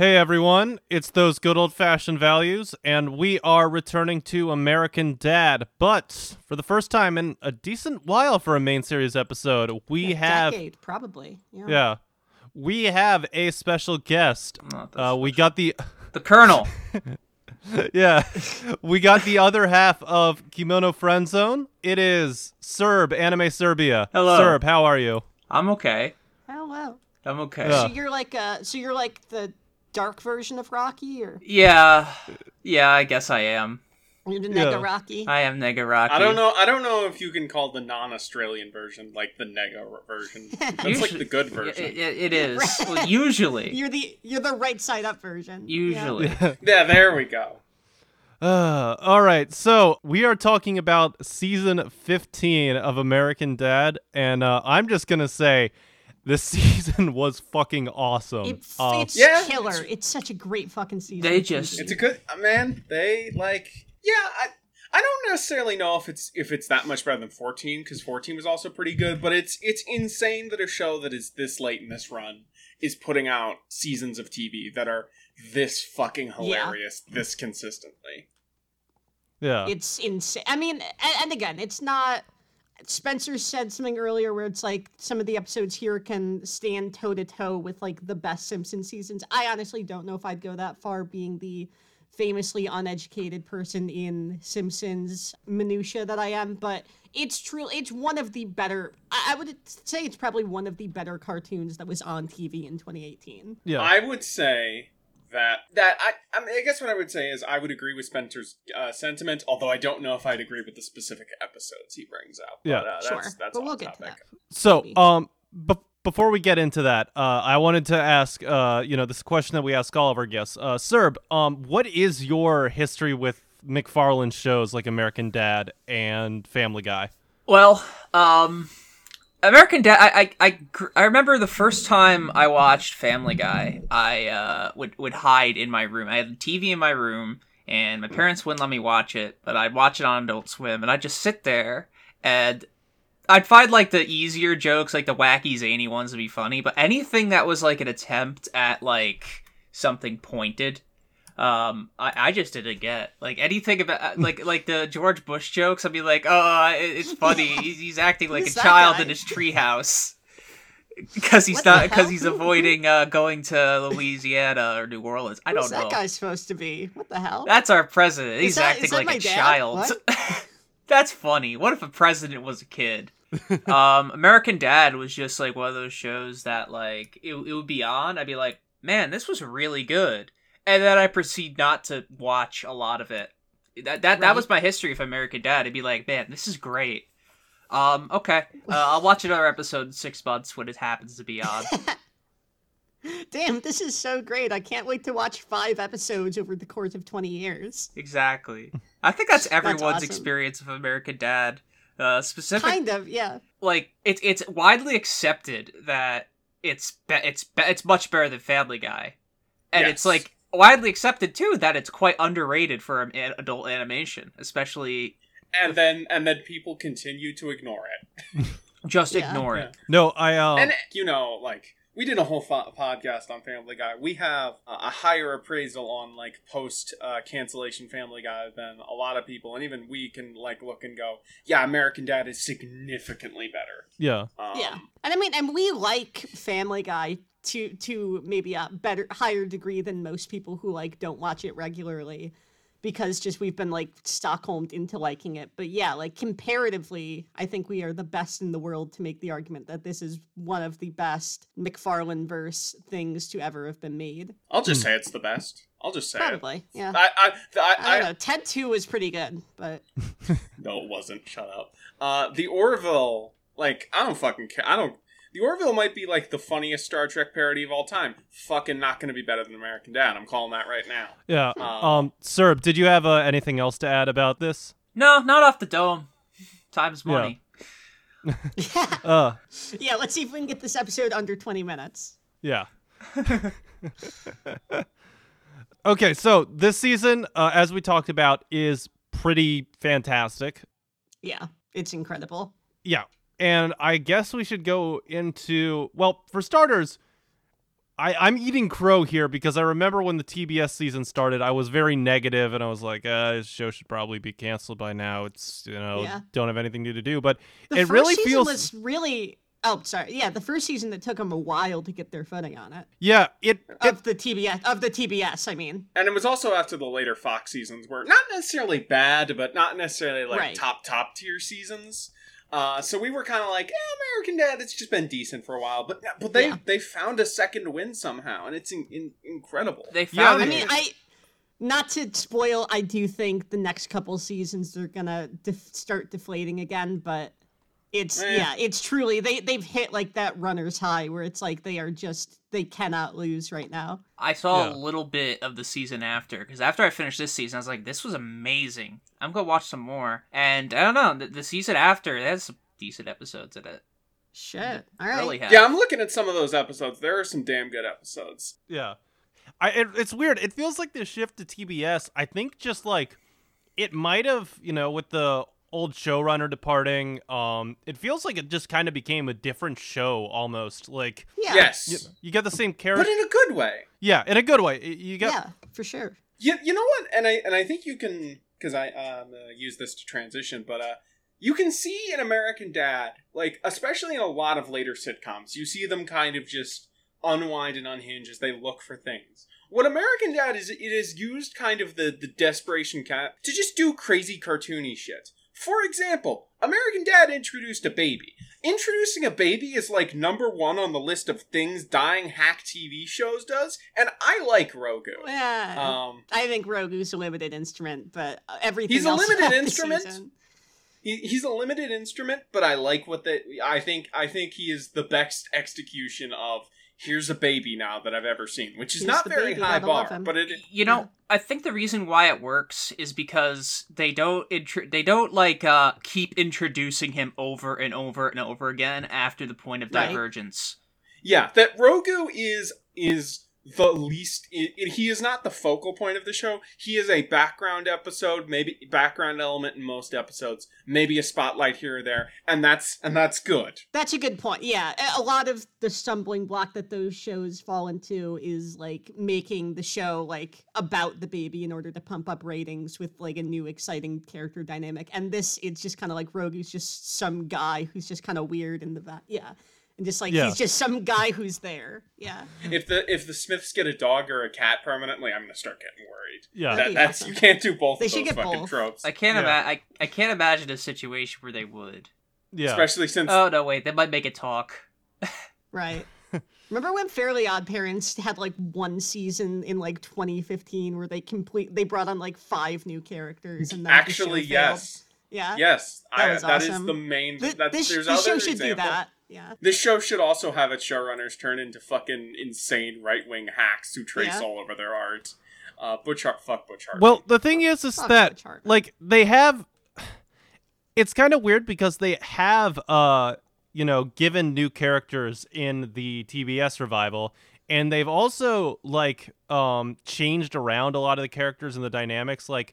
Hey everyone, it's those good old-fashioned values, and we are returning to American Dad, but for the first time in a decent while for a main series episode, we have... decade, probably. Yeah. We have a special guest. Special. We got the... The Colonel. Yeah. We got the other half of Kimono Friend Zone. It is Serb, Anime Serbia. Hello. Serb, how are you? I'm okay. Hello. I'm okay. Yeah. So you're like the... dark version of Rocky, or yeah, I guess I am. You're the Nega Rocky. I am Nega Rocky. I don't know if you can call the non-Australian version like the Nega version. That's usually, like the good version. It is right. Well, usually. You're the right side up version. Usually, yeah there we go. All right, so we are talking about season 15 of American Dad, and I'm just gonna say. This season was fucking awesome. It's killer. It's such a great fucking season. It's a good man. They like I don't necessarily know if it's that much better than 14 because 14 was also pretty good, but it's insane that a show that is this late in this run is putting out seasons of TV that are this fucking hilarious this consistently. Yeah, it's insane. I mean, and again, it's not. Spencer said something earlier where it's like some of the episodes here can stand toe to toe with like the best Simpsons seasons. I honestly don't know if I'd go that far being the famously uneducated person in Simpsons minutia that I am, but it's true. It's one of the better, I would say it's probably one of the better cartoons that was on TV in 2018. Yeah, I would say I guess what I would say is I would agree with Spencer's sentiment, although I don't know if I'd agree with the specific episodes he brings up. But, sure. That's but we'll get topic. To that. So, before we get into that, I wanted to ask, this question that we ask all of our guests, Serb, what is your history with MacFarlane shows like American Dad and Family Guy? Well, American Dad, I remember the first time I watched Family Guy, I would hide in my room. I had a TV in my room, and my parents wouldn't let me watch it, but I'd watch it on Adult Swim, and I'd just sit there, and I'd find, like, the easier jokes, like the wacky, zany ones would be funny, but anything that was, like, an attempt at, like, something pointed... I just didn't get like anything about like the George Bush jokes. I'd be like, oh, it's funny. He's acting like a child in his treehouse because he's avoiding going to Louisiana or New Orleans. I don't know. Who's that guy supposed to be? What the hell? That's our president. He's acting like a child. That's funny. What if a president was a kid? American Dad was just like one of those shows that like it would be on. I'd be like, man, this was really good. And then I proceed not to watch a lot of it. That was my history of American Dad. I'd be like, man, this is great. Okay. I'll watch another episode in 6 months when it happens to be on. Damn, this is so great. I can't wait to watch 5 episodes over the course of 20 years. Exactly. I think that's everyone's that's awesome. Experience of American Dad. Specific, kind of, yeah. Like, it's widely accepted that it's much better than Family Guy. And yes. It's like... widely accepted too that it's quite underrated for adult animation, especially. And then people continue to ignore it. Just ignore it. No, and like we did a whole podcast on Family Guy. We have a higher appraisal on like post cancellation Family Guy than a lot of people, and even we can like look and go, yeah, American Dad is significantly better. Yeah, and I mean, and we like Family Guy. To maybe a better, higher degree than most people who, like, don't watch it regularly because just we've been, like, Stockholmed into liking it. But, yeah, like, comparatively, I think we are the best in the world to make the argument that this is one of the best MacFarlane-verse things to ever have been made. I'll just say it's the best. I'll just say probably, it. Yeah. I don't know. Ted 2 was pretty good, but... No, it wasn't. Shut up. The Orville, like, I don't fucking care. The Orville might be, like, the funniest Star Trek parody of all time. Fucking not going to be better than American Dad. I'm calling that right now. Yeah. Serb, did you have anything else to add about this? No, not off the dome. Time's money. Yeah. Yeah, let's see if we can get this episode under 20 minutes. Yeah. Okay, so this season, as we talked about, is pretty fantastic. Yeah, it's incredible. Yeah, and I guess we should go into... Well, for starters, I'm eating crow here because I remember when the TBS season started, I was very negative, and I was like, this show should probably be canceled by now. It's, don't have anything new to do, but it really feels... The first season was really... Oh, sorry. Yeah, the first season that took them a while to get their footing on it. Yeah, of the TBS, I mean. And it was also after the later Fox seasons were not necessarily bad, but not necessarily like top tier seasons. So we were kind of like, American Dad, it's just been decent for a while, but they found a second win somehow, and it's incredible. Not to spoil, I do think the next couple seasons they're gonna start deflating again, but. It's it's truly they've hit like that runner's high where it's like they cannot lose right now. I saw a little bit of the season after I finished this season, I was like, this was amazing. I'm gonna watch some more, and I don't know the season after that's some decent episodes in it. Shit, all right, really I'm looking at some of those episodes. There are some damn good episodes. Yeah, it's weird. It feels like the shift to TBS. I think just like it might have with the old showrunner departing, it feels like it just kind of became a different show almost. Like, yes, you get the same character, but in a good way. Yeah, in a good way. You get, for sure. You know what? And I think you can, because I use this to transition, but you can see in American Dad, like especially in a lot of later sitcoms, you see them kind of just unwind and unhinge as they look for things. What American Dad is, it is used kind of the desperation cat to just do crazy cartoony shit. For example, American Dad introduced a baby. Introducing a baby is like number one on the list of things dying hack TV shows does, and I like Grogu. Yeah, I think Grogu's a limited instrument, but everything he's else a limited instrument. He's a limited instrument, but I like what I think he is the best execution of. Here's a baby now that I've ever seen, which is not very high bar, but it... I think the reason why it works is because they don't keep introducing him over and over and over again after the point of divergence. Yeah, that Grogu is the least... He is not the focal point of the show. He is a background episode, maybe background element in most episodes, maybe a spotlight here or there, and that's good. That's a good point, yeah. A lot of the stumbling block that those shows fall into is, like, making the show, like, about the baby in order to pump up ratings with, like, a new exciting character dynamic. And this, it's just kind of like Grogu's just some guy who's just kind of weird in the back. Yeah. And just like he's just some guy who's there. Yeah. If the Smiths get a dog or a cat permanently, I'm gonna start getting worried. Yeah, that's awesome. You can't do both. They of should those get fucking both. Tropes. I can't imagine a situation where they would. Yeah. Especially since. Oh no! Wait, they might make it talk. Right. Remember when Fairly Odd Parents had like one season in like 2015 where they brought on like 5 new characters and that actually yes. Yeah. Yes, that is the main. The show should do that. Yeah. This show should also have its showrunners turn into fucking insane right-wing hacks who trace all over their art. Butch Hartman. Well, the thing is that like they have. It's kind of weird because they have given new characters in the TBS revival, and they've also like changed around a lot of the characters and the dynamics, like.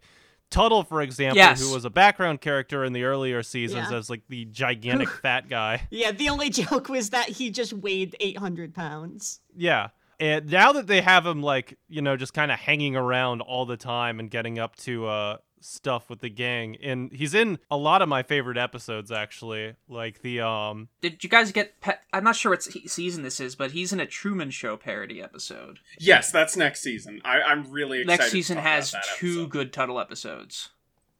Tuttle, for example, who was a background character in the earlier seasons as, like, the gigantic fat guy. Yeah, the only joke was that he just weighed 800 pounds. Yeah, and now that they have him, like, just kind of hanging around all the time and getting up to stuff with the gang, and he's in a lot of my favorite episodes, actually, like the, Did you guys get... I'm not sure what season this is, but he's in a Truman Show parody episode. Yes, that's next season. I'm really excited. Next season has 2 good Tuttle episodes.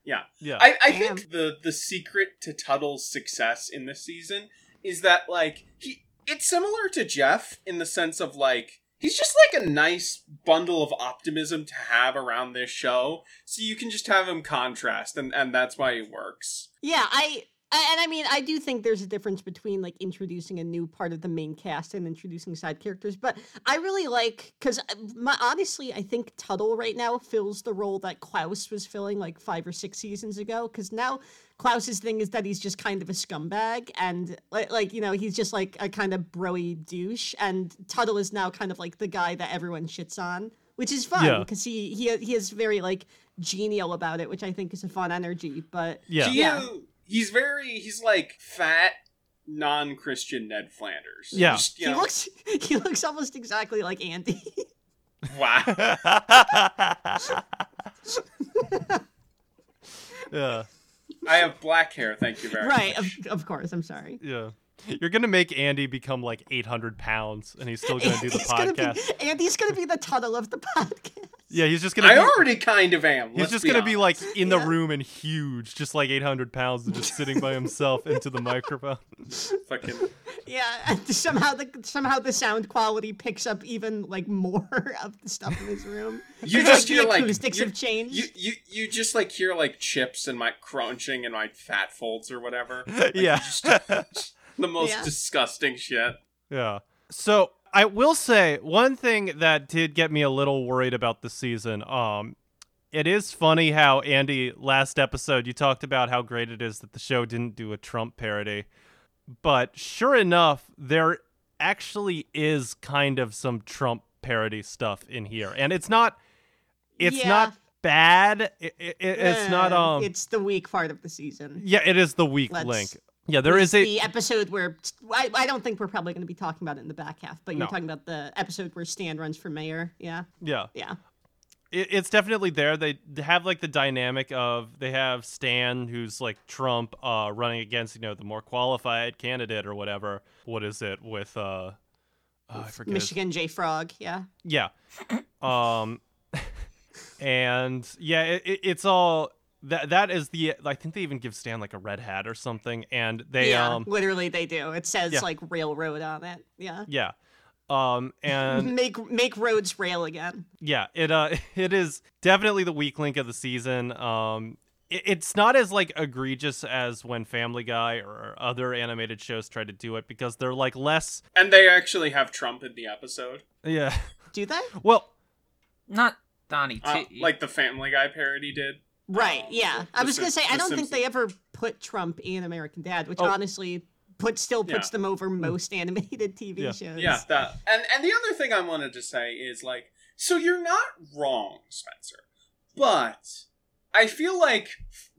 Yeah. Yeah. I think the secret to Tuttle's success in this season is that, like, it's similar to Jeff in the sense of, like, he's just like a nice bundle of optimism to have around this show. So you can just have him contrast and that's why he works. Yeah, I And I mean, I do think there's a difference between like introducing a new part of the main cast and introducing side characters. But I really like, because honestly, I think Tuttle right now fills the role that Klaus was filling like 5 or 6 seasons ago. Because now Klaus's thing is that he's just kind of a scumbag. And like, you know, he's just like a kind of broy douche. And Tuttle is now kind of like the guy that everyone shits on, which is fun because he is very like genial about it, which I think is a fun energy. But he's very, he's like fat, non-Christian Ned Flanders. Yeah. Just, you know. He looks almost exactly like Andy. Wow. Yeah. I have black hair, thank you very much. Right, of course, I'm sorry. Yeah. You're going to make Andy become like 800 pounds and he's still going to do the podcast. Andy's going to be the Tuttle of the podcast. Yeah, he's just going to I already kind of am. He's just going to be like in the room and huge, just like 800 pounds and just sitting by himself into the microphone. Fucking. Yeah, and somehow the sound quality picks up even like more of the stuff in his room. You just like, hear the acoustics have changed. You just like hear like chips and my crunching and my fat folds or whatever. Like, yeah. The most disgusting shit. Yeah. So I will say one thing that did get me a little worried about this season. It is funny how, Andy, last episode, you talked about how great it is that the show didn't do a Trump parody. But sure enough, there actually is kind of some Trump parody stuff in here. And it's not bad. It's not... it's the weak part of the season. Yeah, it is the weak link. Yeah, there is the episode where I don't think we're probably going to be talking about it in the back half, but you're talking about the episode where Stan runs for mayor. Yeah. Yeah. Yeah. It's definitely there. They have like the dynamic of they have Stan, who's like Trump, running against, you know, the more qualified candidate or whatever. What is it with I forget. Michigan J Frog. Yeah. Yeah. And yeah, it's all. That is the, I think they even give Stan like a red hat or something, and they literally they do. It says like railroad on it. Yeah. Yeah. And make roads rail again. Yeah. It is definitely the weak link of the season. It's not as like egregious as when Family Guy or other animated shows try to do it because they're like less. And they actually have Trump in the episode. Yeah. Do they? Well, not Donnie T. Like the Family Guy parody did. Right, yeah. I was going to say, I don't think they ever put Trump in American Dad, which honestly still puts them over most animated TV shows. Yeah, that. And the other thing I wanted to say is, like, so you're not wrong, Spencer, but I feel like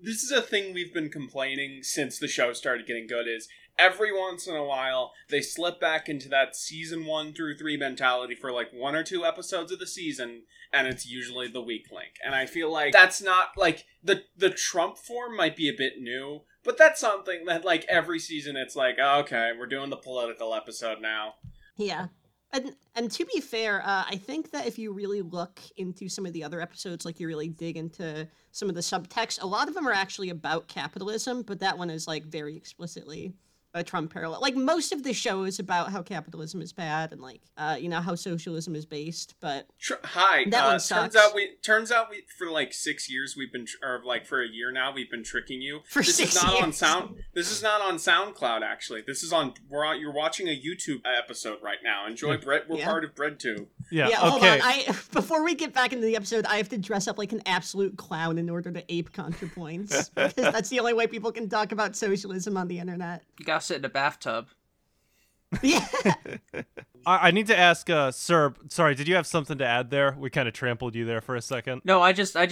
this is a thing we've been complaining since the show started getting good is every once in a while they slip back into that season 1 through 3 mentality for like 1 or 2 episodes of the season, and it's usually the weak link. And I feel like that's not like the Trump form might be a bit new, but that's something that like every season it's like, oh, okay, we're doing the political episode now. Yeah. And to be fair, I think that if you really look into some of the other episodes, like you really dig into some of the subtext, a lot of them are actually about capitalism, but that one is like very explicitly a Trump parallel. Like most of the show is about how capitalism is bad and like you know, how socialism is based. But one sucks. Turns out we for like 6 years we've been for a year now we've been tricking you. This is not on SoundCloud actually. This is you're watching a YouTube episode right now. Enjoy Bread. We're part of BreadTube. Yeah. Yeah. Okay. Hold on. Before we get back into the episode, I have to dress up like an absolute clown in order to ape ContraPoints because that's the only way people can talk about socialism on the internet. You got sit in a bathtub. Yeah. I need to ask Serb, sorry, did you have something to add there? We kind of trampled you there for a second. No, I just cut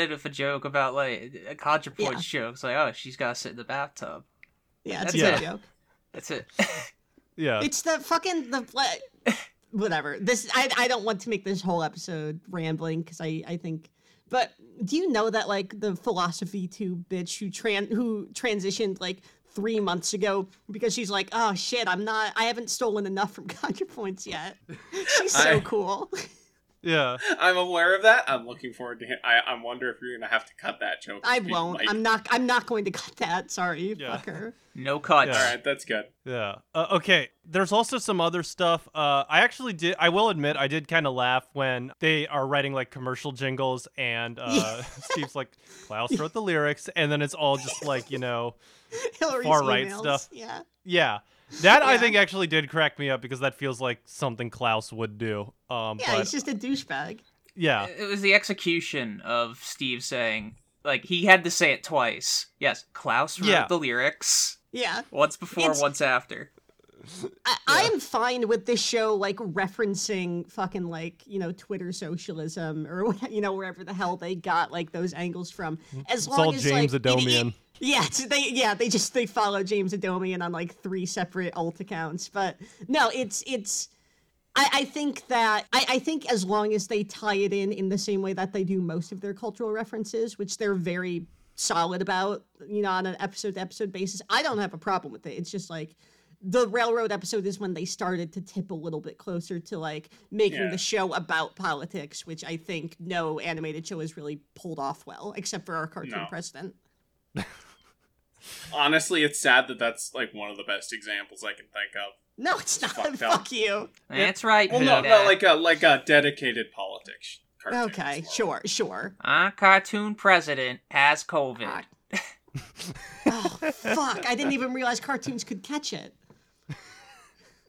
it with a joke about like a ContraPoints joke. It's like, oh, she's gotta sit in the bathtub. Yeah, that's a joke. That's it. Yeah. It's the fucking whatever. This I don't want to make this whole episode rambling because I think. But do you know that like the philosophy tube bitch who transitioned like 3 months ago because she's like, oh shit, I haven't stolen enough from ContraPoints yet. She's so cool. Yeah. I'm aware of that. I'm looking forward to him. I wonder if you're going to have to cut that joke. I won't. Might. I'm not going to cut that. Sorry, fucker. No cuts. Yeah. All right, that's good. Yeah. Okay. There's also some other stuff. I will admit I did kind of laugh when they are writing like commercial jingles and Steve's like, Klaus wrote the lyrics, and then it's all just like, you know, Hillary's far right emails. Stuff. Yeah. Yeah. That, I think, actually did crack me up because that feels like something Klaus would do. But he's just a douchebag. Yeah. It was the execution of Steve saying, like, he had to say it twice. Yes, Klaus wrote the lyrics. Yeah. Once before, once after. I'm fine with this show, like, referencing fucking, like, you know, Twitter socialism or, you know, wherever the hell they got, like, those angles from. As long as, James Adomian. They follow James Adomian on like three separate alt accounts. But no, I think as long as they tie it in the same way that they do most of their cultural references, which they're very solid about, you know, on an episode to episode basis, I don't have a problem with it. It's just like the railroad episode is when they started to tip a little bit closer to like making the show about politics, which I think no animated show has really pulled off well, except for our cartoon president. Honestly, it's sad that that's like one of the best examples I can think of. No, it's not. Fuck you. That's right. Well, no, like a dedicated politics cartoon. Okay, sure. Our cartoon president has COVID. Oh fuck! I didn't even realize cartoons could catch it.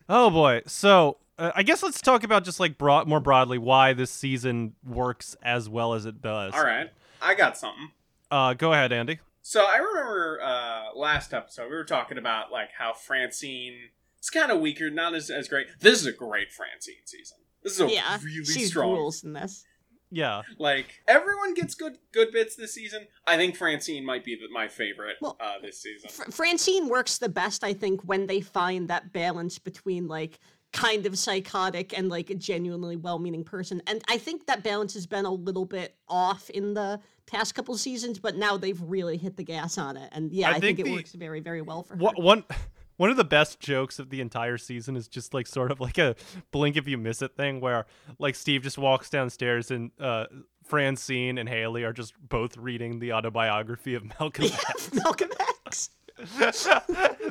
Oh boy. So I guess let's talk about just like more broadly why this season works as well as it does. All right, I got something. Go ahead, Andy. So I remember last episode, we were talking about like how Francine is kind of weaker, not as great. This is a great Francine season. This is a really strong. She rules in this. Yeah. Like, everyone gets good bits this season. I think Francine might be my favorite this season. Francine works the best, I think, when they find that balance between like kind of psychotic and like a genuinely well-meaning person. And I think that balance has been a little bit off in the past couple seasons, but now they've really hit the gas on it. And I think it works very, very well for her. One of the best jokes of the entire season is just like sort of like a blink if you miss it thing where like Steve just walks downstairs and Francine and Haley are just both reading the autobiography of Malcolm X. Malcolm X.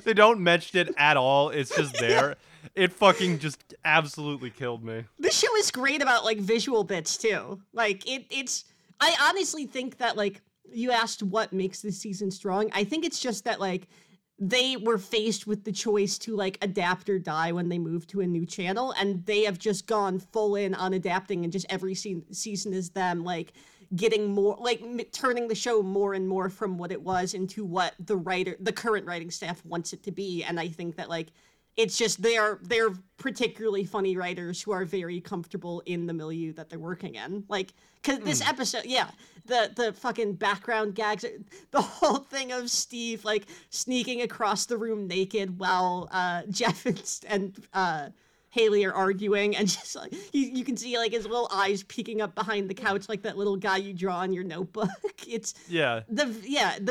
They don't mention it at all. It's just there. It fucking just absolutely killed me. This show is great about like visual bits too. Like it's I honestly think that like you asked what makes this season strong. I think it's just that like they were faced with the choice to like adapt or die when they moved to a new channel, and they have just gone full in on adapting, and just every season is them like getting more like turning the show more and more from what it was into what the current writing staff wants it to be. And I think that like it's just they're particularly funny writers who are very comfortable in the milieu that they're working in. Like, because this episode, the fucking background gags, the whole thing of Steve like sneaking across the room naked while Jeff and Haley are arguing, and just like you can see like his little eyes peeking up behind the couch, like that little guy you draw in your notebook. It's the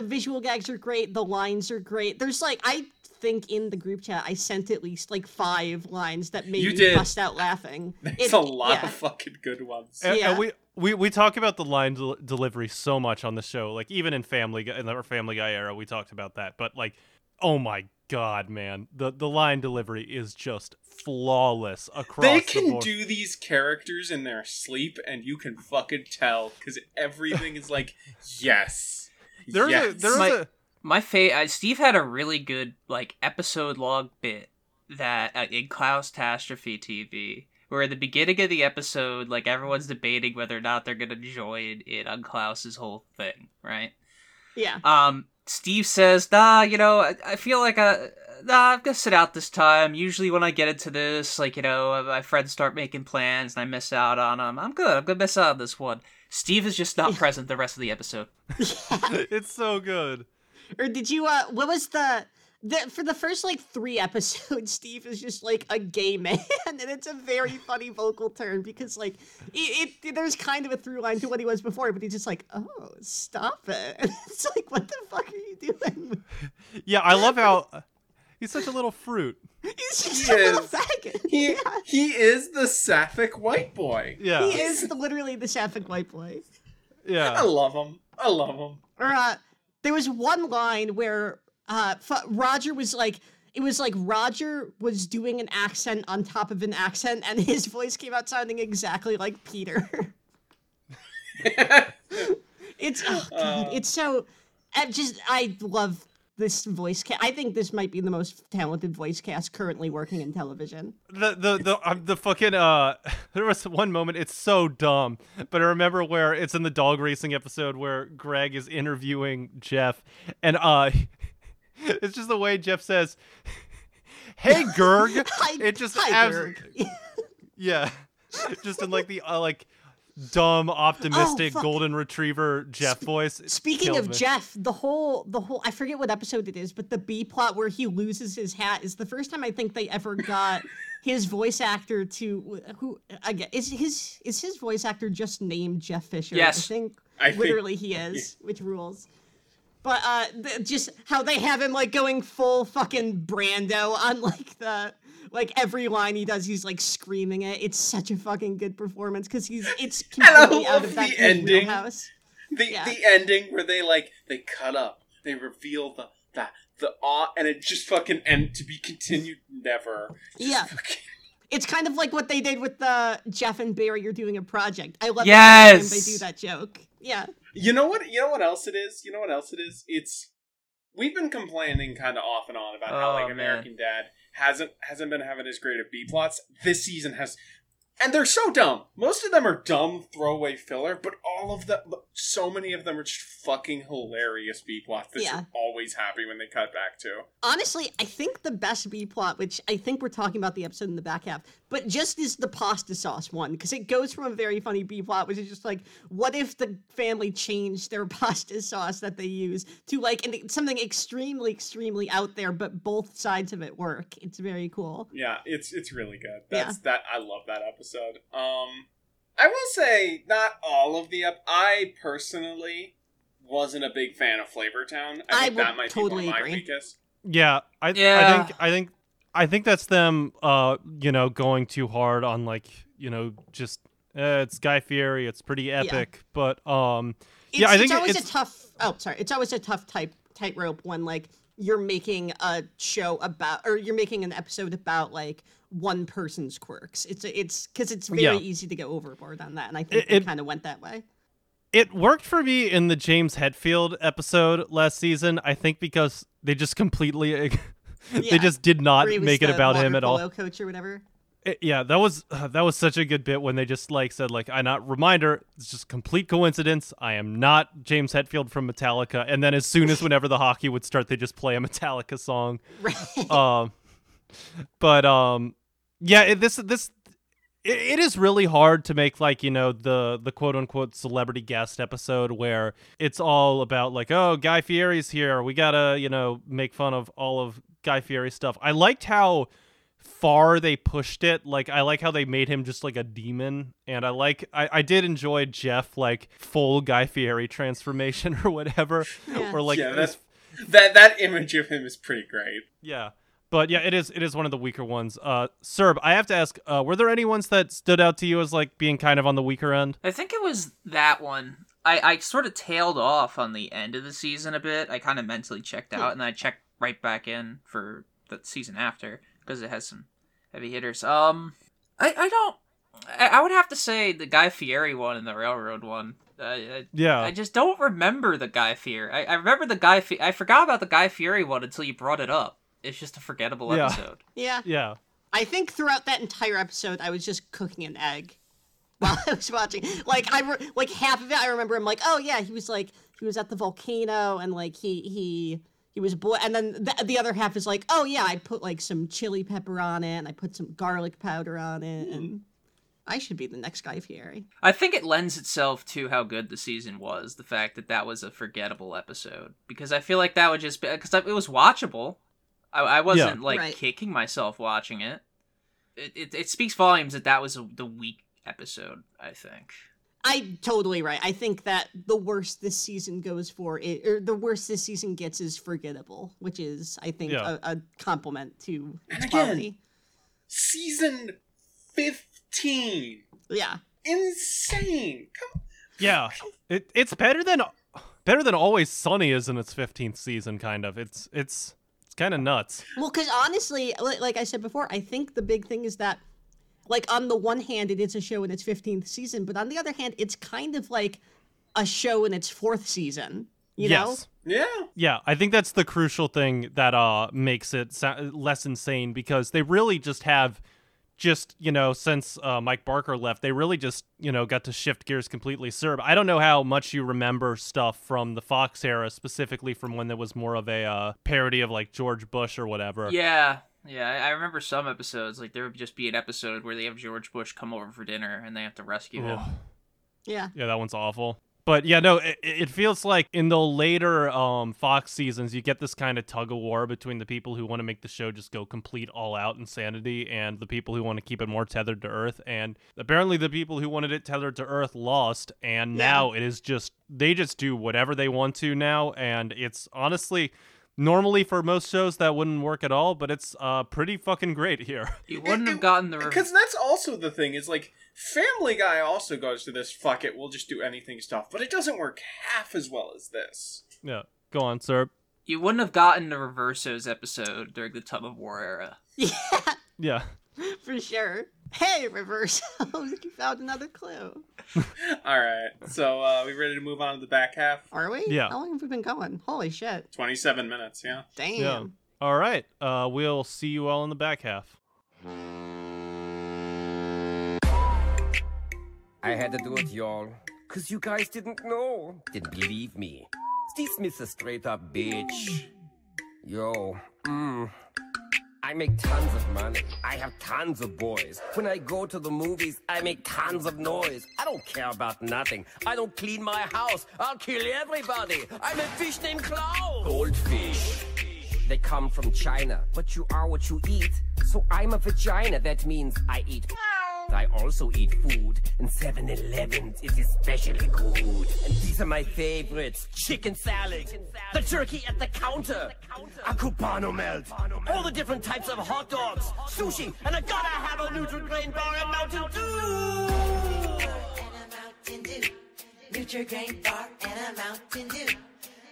visual gags are great, the lines are great. There's like I think in the group chat I sent at least like 5 lines that made me bust out laughing. It's a lot of fucking good ones. And we talk about the line delivery so much on the show. Like even in Family Guy, in our Family Guy era, we talked about that. But like, oh my God, man, the line delivery is just flawless across the board. They can do these characters in their sleep, and you can fucking tell because everything is like, yes, Steve had a really good like episode log bit that in Klaus Tastrophe TV, where at the beginning of the episode, like everyone's debating whether or not they're gonna join in on Klaus's whole thing, right? Yeah. Steve says, I feel like I'm gonna sit out this time. Usually when I get into this, like, you know, my friends start making plans and I miss out on them. I'm gonna miss out on this one. Steve is just not present the rest of the episode. It's so good. Or did you, what was for the first, like, 3 episodes, Steve is just, like, a gay man, and it's a very funny vocal turn, because, like, there's kind of a through line to what he was before, but he's just like, oh, stop it. And it's like, what the fuck are you doing? Yeah, I love how He's such a little fruit. He's just a little faggot. He is the sapphic white boy. Yeah. He is literally the sapphic white boy. Yeah. I love him. Or there was one line where Roger was like, it was like Roger was doing an accent on top of an accent, and his voice came out sounding exactly like Peter. I love this voice cast. I think this might be the most talented voice cast currently working in television. There was one moment, it's so dumb, but I remember where it's in the dog racing episode where Greg is interviewing Jeff, and it's just the way Jeff says, "Hey, Gerg." It just Gerg. Yeah, just in like the dumb, optimistic, golden retriever Jeff voice. Speaking of Jeff, the whole I forget what episode it is, but the B plot where he loses his hat is the first time I think they ever got his voice actor to who again is his voice actor just named Jeff Fisher. Yes, I think literally he is, which rules. But just how they have him like going full fucking Brando on like every line he does, he's like screaming it. It's such a fucking good performance because it's completely out of that wheelhouse. The ending where they cut up, they reveal the awe, and it just fucking end to be continued never. Yeah. It's kind of like what they did with the Jeff and Barry are doing a project. I love that they do that joke. Yeah. You know what else it is? It's we've been complaining kind of off and on about how American Dad hasn't been having as great of B plots. This season has, and they're so dumb. Most of them are dumb throwaway filler, but all of them, so many of them are just fucking hilarious B plots that you're always happy when they cut back to. Honestly, I think the best B plot, which I think we're talking about the episode in the back half, but just is the pasta sauce one, because it goes from a very funny B plot, which is just like, what if the family changed their pasta sauce that they use to something extremely, extremely out there, but both sides of it work. It's very cool. Yeah, it's really good. I love that episode. I will say, not all of the I personally wasn't a big fan of Flavortown. I think that might be one of my weakest. Yeah, I think that's them. Going too hard on it's Guy Fieri. It's pretty epic, but it's always a tough tightrope when you're making a show about, or you're making an episode about one person's quirks. It's because it's very easy to go overboard on that, and I think it kind of went that way. It worked for me in the James Hetfield episode last season, I think, because they just completely they just did not make it about him at all. Polo coach or whatever. That was such a good bit when they just said reminder, it's just complete coincidence. I am not James Hetfield from Metallica. And then as soon as whenever the hockey would start, they just play a Metallica song. Right. It is really hard to make the quote unquote celebrity guest episode where it's all about Guy Fieri's here. We gotta make fun of all of Guy Fieri stuff. I liked how far they pushed it. I like how they made him just a demon, and I did enjoy Jeff full Guy Fieri transformation or whatever. Yeah. That image of him is pretty great. Yeah. But yeah, it is one of the weaker ones. Serb, I have to ask, were there any ones that stood out to you as being kind of on the weaker end? I think it was that one. I sort of tailed off on the end of the season a bit. I kind of mentally checked out, and then I checked right back in for the season after because it has some heavy hitters. I would have to say the Guy Fieri one and the Railroad one. I just don't remember the Guy Fieri. I remember the Guy Fieri. I forgot about the Guy Fieri one until you brought it up. It's just a forgettable episode. Yeah. Yeah. I think throughout that entire episode, I was just cooking an egg while I was watching. Half of it, I remember him he was at the volcano and he was boy. And then the other half is I put some chili pepper on it and I put some garlic powder on it and I should be the next Guy Fieri. I think it lends itself to how good the season was. The fact that was a forgettable episode, because I feel like that would just be, because it was watchable. I wasn't kicking myself watching it. It speaks volumes that was the weak episode, I think. I'm totally right. I think that the worst this season goes for, it, or the worst this season gets is forgettable, which is, I think, a compliment to its quality. Season 15. Yeah. Insane. Come on. Yeah. It's better than Always Sunny is in its 15th season, kind of. It's kind of nuts. Well, because honestly, like I said before, I think the big thing is that, like, on the one hand, it is a show in its 15th season, but on the other hand, it's kind of like a show in its 4th season, you know? Yeah, I think that's the crucial thing that makes it less insane, because they really just have, since Mike Barker left, they really just, got to shift gears completely. Serb, I don't know how much you remember stuff from the Fox era, specifically from when there was more of a parody of, like, George Bush or whatever. Yeah, I remember some episodes, like, there would just be an episode where they have George Bush come over for dinner and they have to rescue him. Yeah, that one's awful. But yeah, no, it feels like in the later Fox seasons, you get this kind of tug of war between the people who want to make the show just go complete all-out insanity and the people who want to keep it more tethered to Earth. And apparently the people who wanted it tethered to Earth lost, and now it is just, they just do whatever they want to now, and it's honestly... Normally, for most shows, that wouldn't work at all, but it's pretty fucking great here. You wouldn't have gotten the... Because that's also the thing, is, like, Family Guy also goes to this, fuck it, we'll just do anything stuff, but it doesn't work half as well as this. Yeah, go on, sir. You wouldn't have gotten the Reversos episode during the Tub of War era. Yeah. For sure. Hey, Reversos, you found another clue. All right, so we ready to move on to the back half? Are we? Yeah. How long have we been going? Holy shit. 27 minutes, yeah. Damn. Yeah. All right, we'll see you all in the back half. I had to do it, y'all, because you guys didn't know. Didn't believe me. Steve Smith's a straight-up bitch. Yo, I make tons of money. I have tons of boys. When I go to the movies, I make tons of noise. I don't care about nothing. I don't clean my house. I'll kill everybody. I'm a fish named Klaus. Goldfish. They come from China, but you are what you eat. So I'm a vagina. That means I eat. I also eat food, and 7-Elevens is especially good. And these are my favorites. Chicken salad, the turkey at the counter, a Cubano melt, all the different types of hot dogs, sushi, and I gotta have a Nutri-Grain bar and Mountain Dew! Nutri-Grain bar and a Mountain Dew.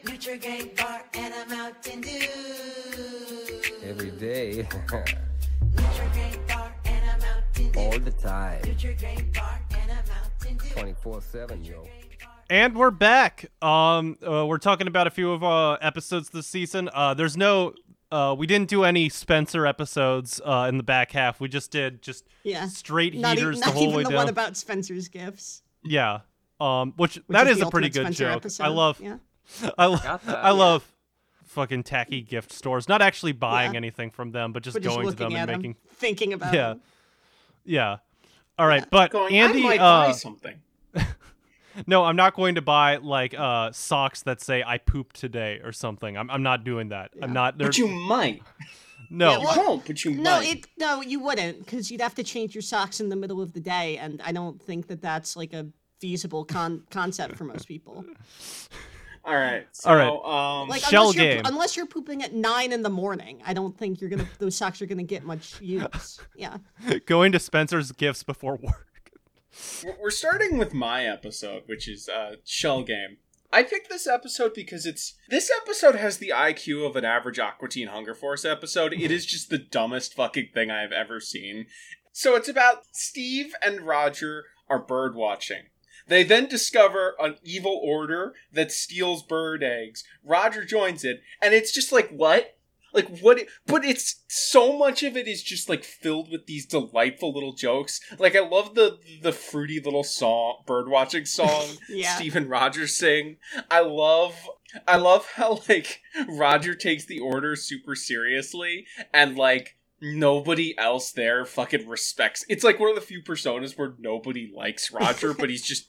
Nutri-Grain bar and a Mountain Dew. Every day. Nutri-Grain bar. All the time. 24/7, yo. And we're back. We're talking about a few of episodes this season. There's no we didn't do any Spencer episodes in the back half. We just did straight heaters the whole way down. Not even the one about Spencer's gifts. Yeah. Which that is a pretty good Spencer joke. Episode. I love I love fucking tacky gift stores. Not actually buying anything from them, but just going to them and thinking about them. Yeah. All right, but going, Andy, I might buy something. No, I'm not going to buy like socks that say "I pooped today" or something. I'm not doing that. Yeah. I'm not. But you might. No, you won't. But you might. No, you wouldn't, because you'd have to change your socks in the middle of the day, and I don't think that that's like a feasible concept for most people. All right. Like, Shell Game. Unless you're pooping at 9 in the morning, I don't think those socks are gonna get much use. Yeah. Going to Spencer's Gifts before work. We're starting with my episode, which is Shell Game. I picked this episode because this episode has the IQ of an average Aqua Teen Hunger Force episode. It is just the dumbest fucking thing I have ever seen. So it's about Steve and Roger are bird watching. They then discover an evil order that steals bird eggs. Roger joins it, and it's just like, what? Like, what? But it's, so much of it is just, like, filled with these delightful little jokes. Like, I love the fruity little song, birdwatching song Steve and Roger sing. I love how, like, Roger takes the order super seriously, and, like, nobody else there fucking respects. It's like one of the few personas where nobody likes Roger, but he's just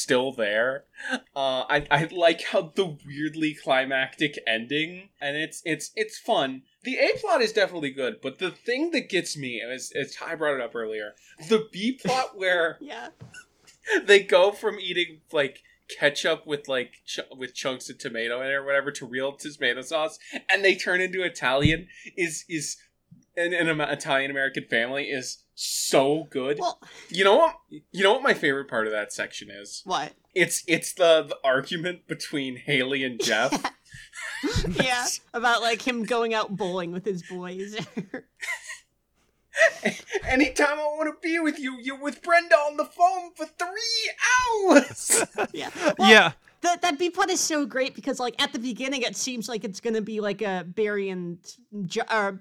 still there. I like how the weirdly climactic ending, and it's fun. The A plot is definitely good, but the thing that gets me, as Ty brought it up earlier, the B plot where They go from eating like ketchup with chunks of tomato in it or whatever to real tomato sauce, and they turn into Italian. Is an Italian American family is so good. Well, you know what my favorite part of that section is? What? It's the argument between Haley and Jeff. Yeah. Yeah, about like him going out bowling with his boys. Anytime I want to be with you, you're with Brenda on the phone for 3 hours. Yeah. Well, yeah. That B plot is so great because, like, at the beginning, it seems like it's gonna be like a Barry and Jeff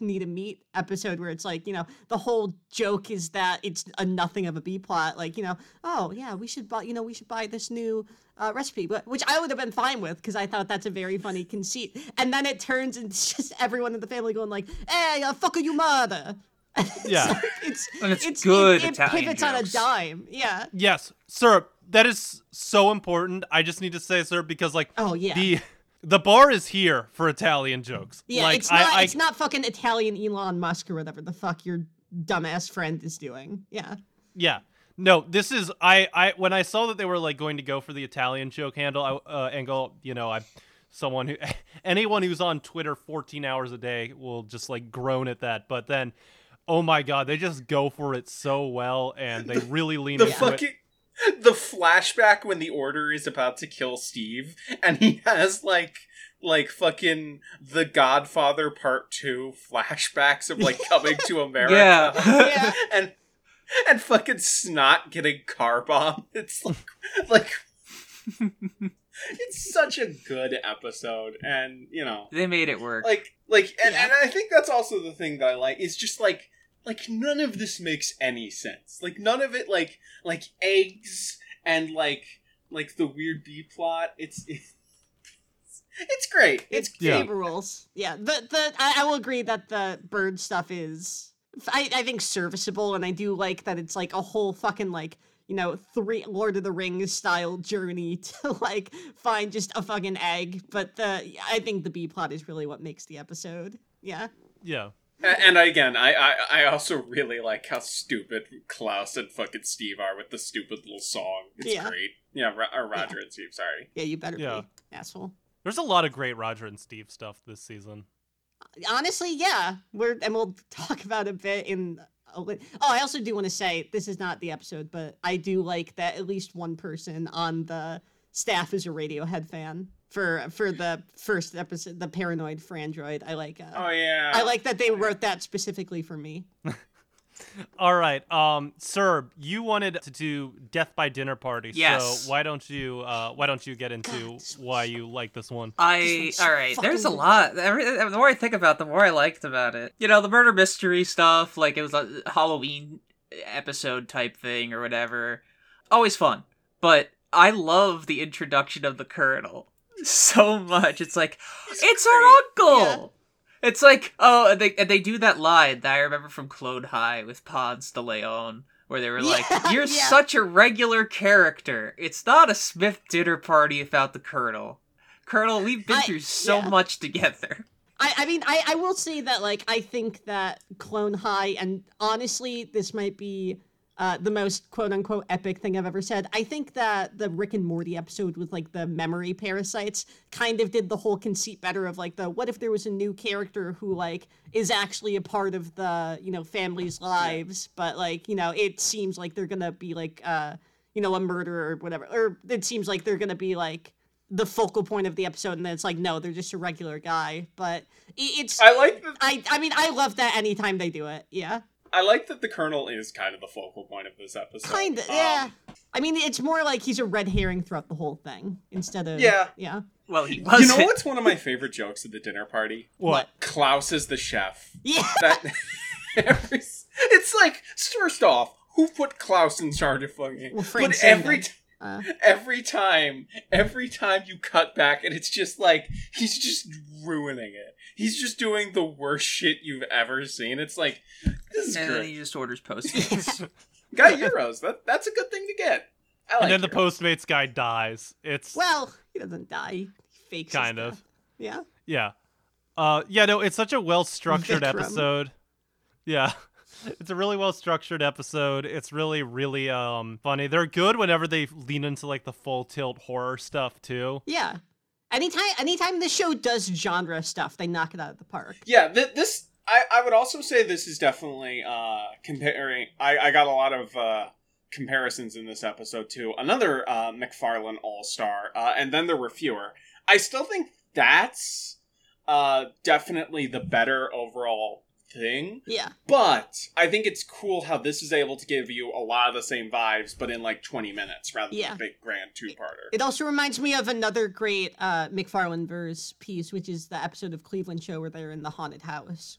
need a meet episode where it's like, you know, the whole joke is that it's a nothing of a B plot. Like, you know, oh yeah, we should buy this new recipe, which I would have been fine with because I thought that's a very funny conceit. And then it turns into just everyone in the family going like, "Hey, fuck your mother." Yeah, it's good. It pivots on a dime. Yeah. Yes, sir. That is so important. I just need to say, sir, because like, oh yeah, the bar is here for Italian jokes. Yeah, like, it's not fucking Italian Elon Musk or whatever the fuck your dumbass friend is doing. Yeah. Yeah. No, this is I when I saw that they were like going to go for the Italian joke angle, you know, anyone who's on Twitter 14 hours a day will just like groan at that. But then, oh my God, they just go for it so well, and they really lean into it. The flashback when the Order is about to kill Steve, and he has like fucking The Godfather Part 2 flashbacks of like coming to America. Yeah. and fucking Snot getting car bombed. It's like it's such a good episode, and you know they made it work. And I think that's also the thing that I like is just like. Like, none of this makes any sense. Like, none of it, like eggs and, like the weird B-plot. It's great. It's great. Rules. Yeah. I will agree that the bird stuff is, I think, serviceable. And I do like that it's, like, a whole fucking, like, you know, three Lord of the Rings-style journey to, like, find just a fucking egg. But I think the B-plot is really what makes the episode. Yeah. Yeah. And again, I also really like how stupid Klaus and fucking Steve are with the stupid little song. It's great. Yeah, Roger and Steve, sorry. Yeah, you better be, asshole. There's a lot of great Roger and Steve stuff this season. Honestly, yeah. We'll talk about a bit in... Oh, I also do want to say, this is not the episode, but I do like that at least one person on the staff is a Radiohead fan. For the first episode, the Paranoid Frandroid, I like. Oh yeah, I like that they wrote that specifically for me. All right, Serb, you wanted to do Death by Dinner Party. Yes. So why don't you get into why you like this one? All right. There's a lot. The more I think about it, the more I liked about it. You know, the murder mystery stuff, like it was a Halloween episode type thing or whatever. Always fun, but I love the introduction of the Colonel. So much. It's like, it's our uncle! Yeah. It's like, oh, and they do that line that I remember from Clone High with Ponce de Leon, where they were like, you're such a regular character. It's not a Smith dinner party without the Colonel. Colonel, we've been through so much together. I mean, I will say that, like, I think that Clone High, and honestly, this might be... the most quote-unquote epic thing I've ever said. I think that the Rick and Morty episode with, like, the memory parasites kind of did the whole conceit better of, like, the what if there was a new character who, like, is actually a part of the, you know, family's lives, but, like, you know, it seems like they're gonna be, like, you know, a murderer or whatever, or it seems like they're gonna be, like, the focal point of the episode, and then it's like, no, they're just a regular guy, but it's... I like... I mean, I love that anytime they do it, yeah. I like that the Colonel is kind of the focal point of this episode. Kind of, yeah. I mean, it's more like he's a red herring throughout the whole thing instead of... Yeah. Yeah. Well, he wasn't. You know what's one of my favorite jokes at the dinner party? What? Klaus is the chef. Yeah. It's like, first off, who put Klaus in charge of fucking... Well, but every time you cut back, and it's just like, he's just ruining it. He's just doing the worst shit you've ever seen. It's like, this is great. And then he just orders Postmates. Got Euros. That's a good thing to get. I like and then the Postmates guy dies. It's well, he doesn't die. He fakes kind of. Death. Yeah. Yeah. Yeah, no, it's such a well-structured episode. Yeah. It's a really well-structured episode. It's really, really funny. They're good whenever they lean into, like, the full-tilt horror stuff, too. Yeah. Anytime the show does genre stuff, they knock it out of the park. Yeah, this... I would also say this is definitely comparing... I got a lot of comparisons in this episode to another MacFarlane All-Star, And Then There Were Fewer. I still think that's definitely the better overall thing. Yeah. But I think it's cool how this is able to give you a lot of the same vibes, but in like 20 minutes rather than a big grand two-parter. It also reminds me of another great MacFarlane-verse piece, which is the episode of Cleveland Show where they're in the haunted house.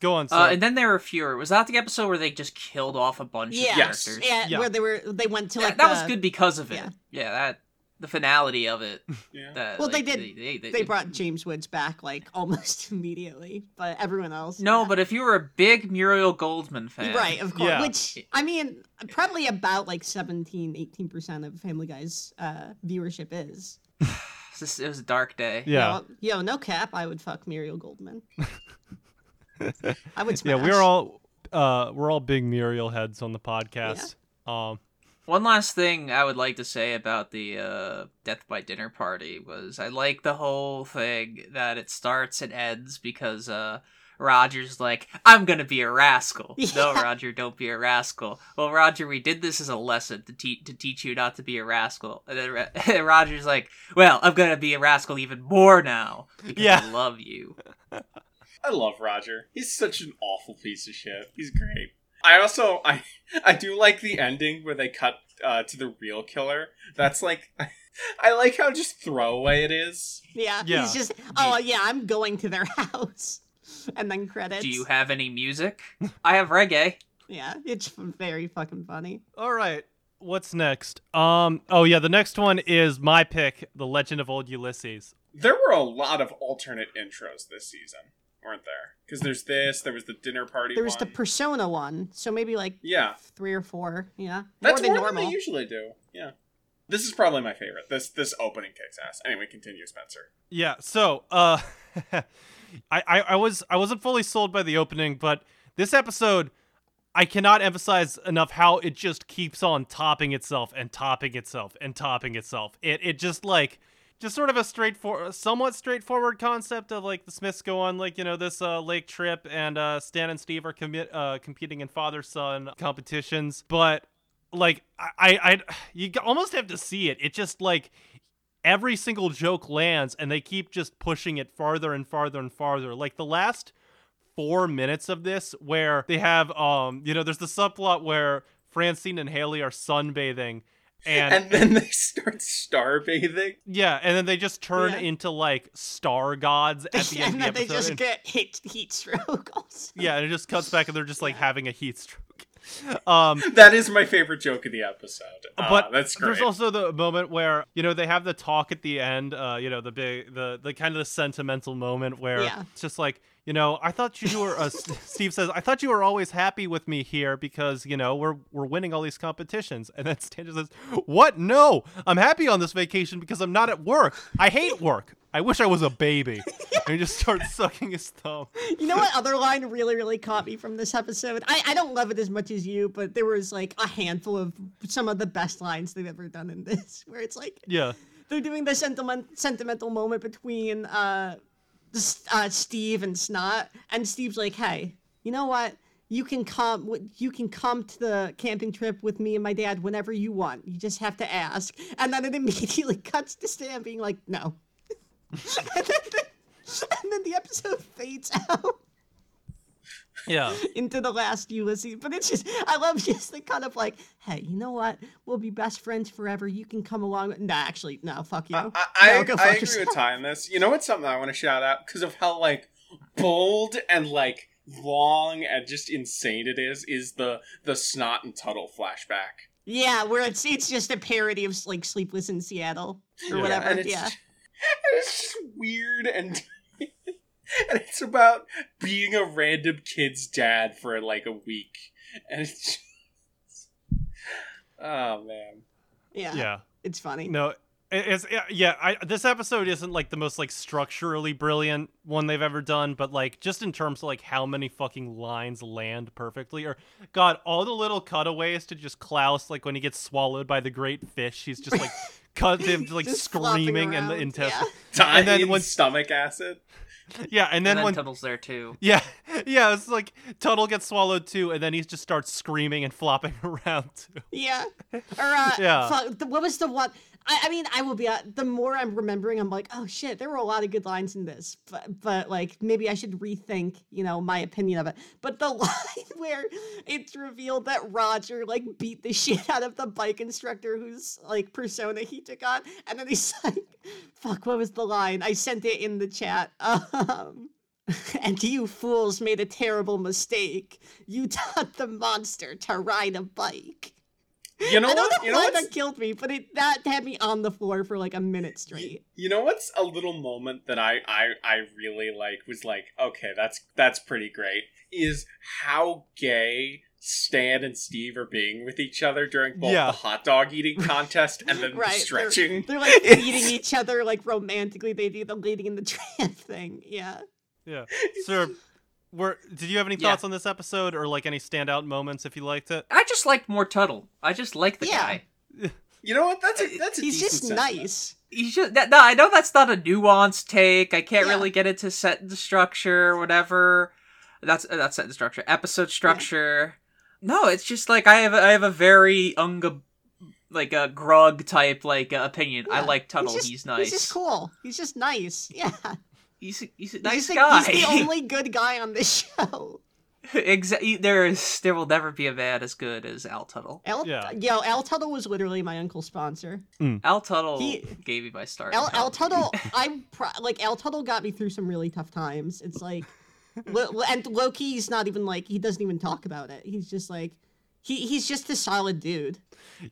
Go on, sir. And Then There Were Fewer. Was that the episode where they just killed off a bunch of characters? Yeah, yeah, where they went to like that was good because of it. Yeah, the finality of it. Yeah. Well, like, they did. They brought James Woods back like almost immediately, but everyone else. No, but if you were a big Muriel Goldman fan, right? Of course. Yeah. Which I mean, probably about like 17-18% of Family Guy's viewership is. It was a dark day. Yeah. Yo, no cap. I would fuck Muriel Goldman. I would smash. Yeah, we're all big Muriel heads on the podcast. Yeah. One last thing I would like to say about the Death by Dinner Party was I like the whole thing that it starts and ends because Roger's like, I'm gonna be a rascal. Yeah. No, Roger, don't be a rascal. Well, Roger, we did this as a lesson to teach you not to be a rascal. And then Roger's like, well, I'm gonna be a rascal even more now because I love you. I love Roger. He's such an awful piece of shit. He's great. I also, I do like the ending where they cut to the real killer. That's like, I like how just throwaway it is. Yeah. He's just, I'm going to their house. And then credits. Do you have any music? I have reggae. Yeah, it's very fucking funny. All right. What's next? The next one is my pick, The Legend of Old Ulysses. There were a lot of alternate intros this season, weren't there? Because there was the dinner party one. There was the persona one, so maybe like 3 or 4, yeah. That's more than they usually do, yeah. This is probably my favorite. This opening kicks ass. Anyway, continue, Spencer. Yeah, so, I wasn't fully sold by the opening, but this episode, I cannot emphasize enough how it just keeps on topping itself and topping itself and topping itself. It just like... Just sort of a somewhat straightforward concept of like the Smiths go on like, you know, this lake trip and Stan and Steve are competing in father-son competitions. But like you almost have to see it. It just like every single joke lands and they keep just pushing it farther and farther and farther. Like the last 4 minutes of this where they have, there's the subplot where Francine and Haley are sunbathing. And then they start starbathing. Yeah, and then they just turn into, like, star gods at the end of the episode. And then they just get heat stroke also. Yeah, and it just cuts back and they're just, like, having a heat stroke. That is my favorite joke of the episode. But that's great. There's also the moment where, you know, they have the talk at the end, the big, the kind of the sentimental moment where it's just like, you know, I thought you were, Steve says, I thought you were always happy with me here because, you know, we're winning all these competitions. And then Stan just says, what? No, I'm happy on this vacation because I'm not at work. I hate work. I wish I was a baby. And he just starts sucking his thumb. You know what other line really, really caught me from this episode? I don't love it as much as you, but there was like a handful of some of the best lines they've ever done in this, where it's like, they're doing the sentimental moment between Steve and Snot, and Steve's like, hey, you know what? You can come to the camping trip with me and my dad whenever you want. You just have to ask. And then it immediately cuts to Stan being like, no. and then the episode fades out into the last Ulysses. But it's just, I love just the kind of like, hey, you know what, we'll be best friends forever, you can come along. No, fuck you. I agree with Ty on this. You know what's something I want to shout out because of how like bold and like long and just insane it is the Snot and Tuttle flashback, where it's just a parody of like Sleepless in Seattle or whatever. And it's just weird and it's about being a random kid's dad for like a week. And it's just... Oh man. Yeah. It's funny. No, This episode isn't like the most like structurally brilliant one they've ever done, but like just in terms of like how many fucking lines land perfectly, or God, all the little cutaways to just Klaus, like when he gets swallowed by the great fish, he's just like cut him like screaming in the intestine, yeah. And then when stomach acid. Yeah, and then when Tuttle's there too. Yeah, it's like Tuttle gets swallowed too, and then he just starts screaming and flopping around too. Yeah, or what was the one? I mean, I will be. The more I'm remembering, I'm like, oh shit, there were a lot of good lines in this, but like maybe I should rethink, you know, my opinion of it. But the line where it's revealed that Roger like beat the shit out of the bike instructor whose like persona he took on, and then he's like, fuck, what was the line? I sent it in the chat. And you fools made a terrible mistake. You taught the monster to ride a bike. You know what? You know what killed me, but that had me on the floor for like a minute straight. You know what's a little moment that I really like was like, okay, that's pretty great, is how gay Stan and Steve are being with each other during both the hot dog eating contest and then the stretching. They're like feeding each other like romantically. They do the leading in the tram thing. Yeah. Yeah. Sir, did you have any thoughts on this episode or like any standout moments if you liked it? I just liked more Tuttle. I just like the guy. You know what? That's a he's decent just sentiment. Nice. He's just no. I know that's not a nuanced take. I can't really get into set and structure or whatever. That's set and structure. Episode structure. Yeah. No, it's just like I have a very unga, like a grug type like opinion. Yeah. I like Tuttle. He's nice. He's just cool. He's just nice. Yeah. He's a nice guy. He's the only good guy on this show. Exactly. There will never be a man as good as Al Tuttle. Al Tuttle was literally my uncle's sponsor. Mm. Al Tuttle gave me my start. Al Tuttle. Al Tuttle got me through some really tough times. It's like. And Loki's not even like, he doesn't even talk about it. He's just like, he's just a solid dude.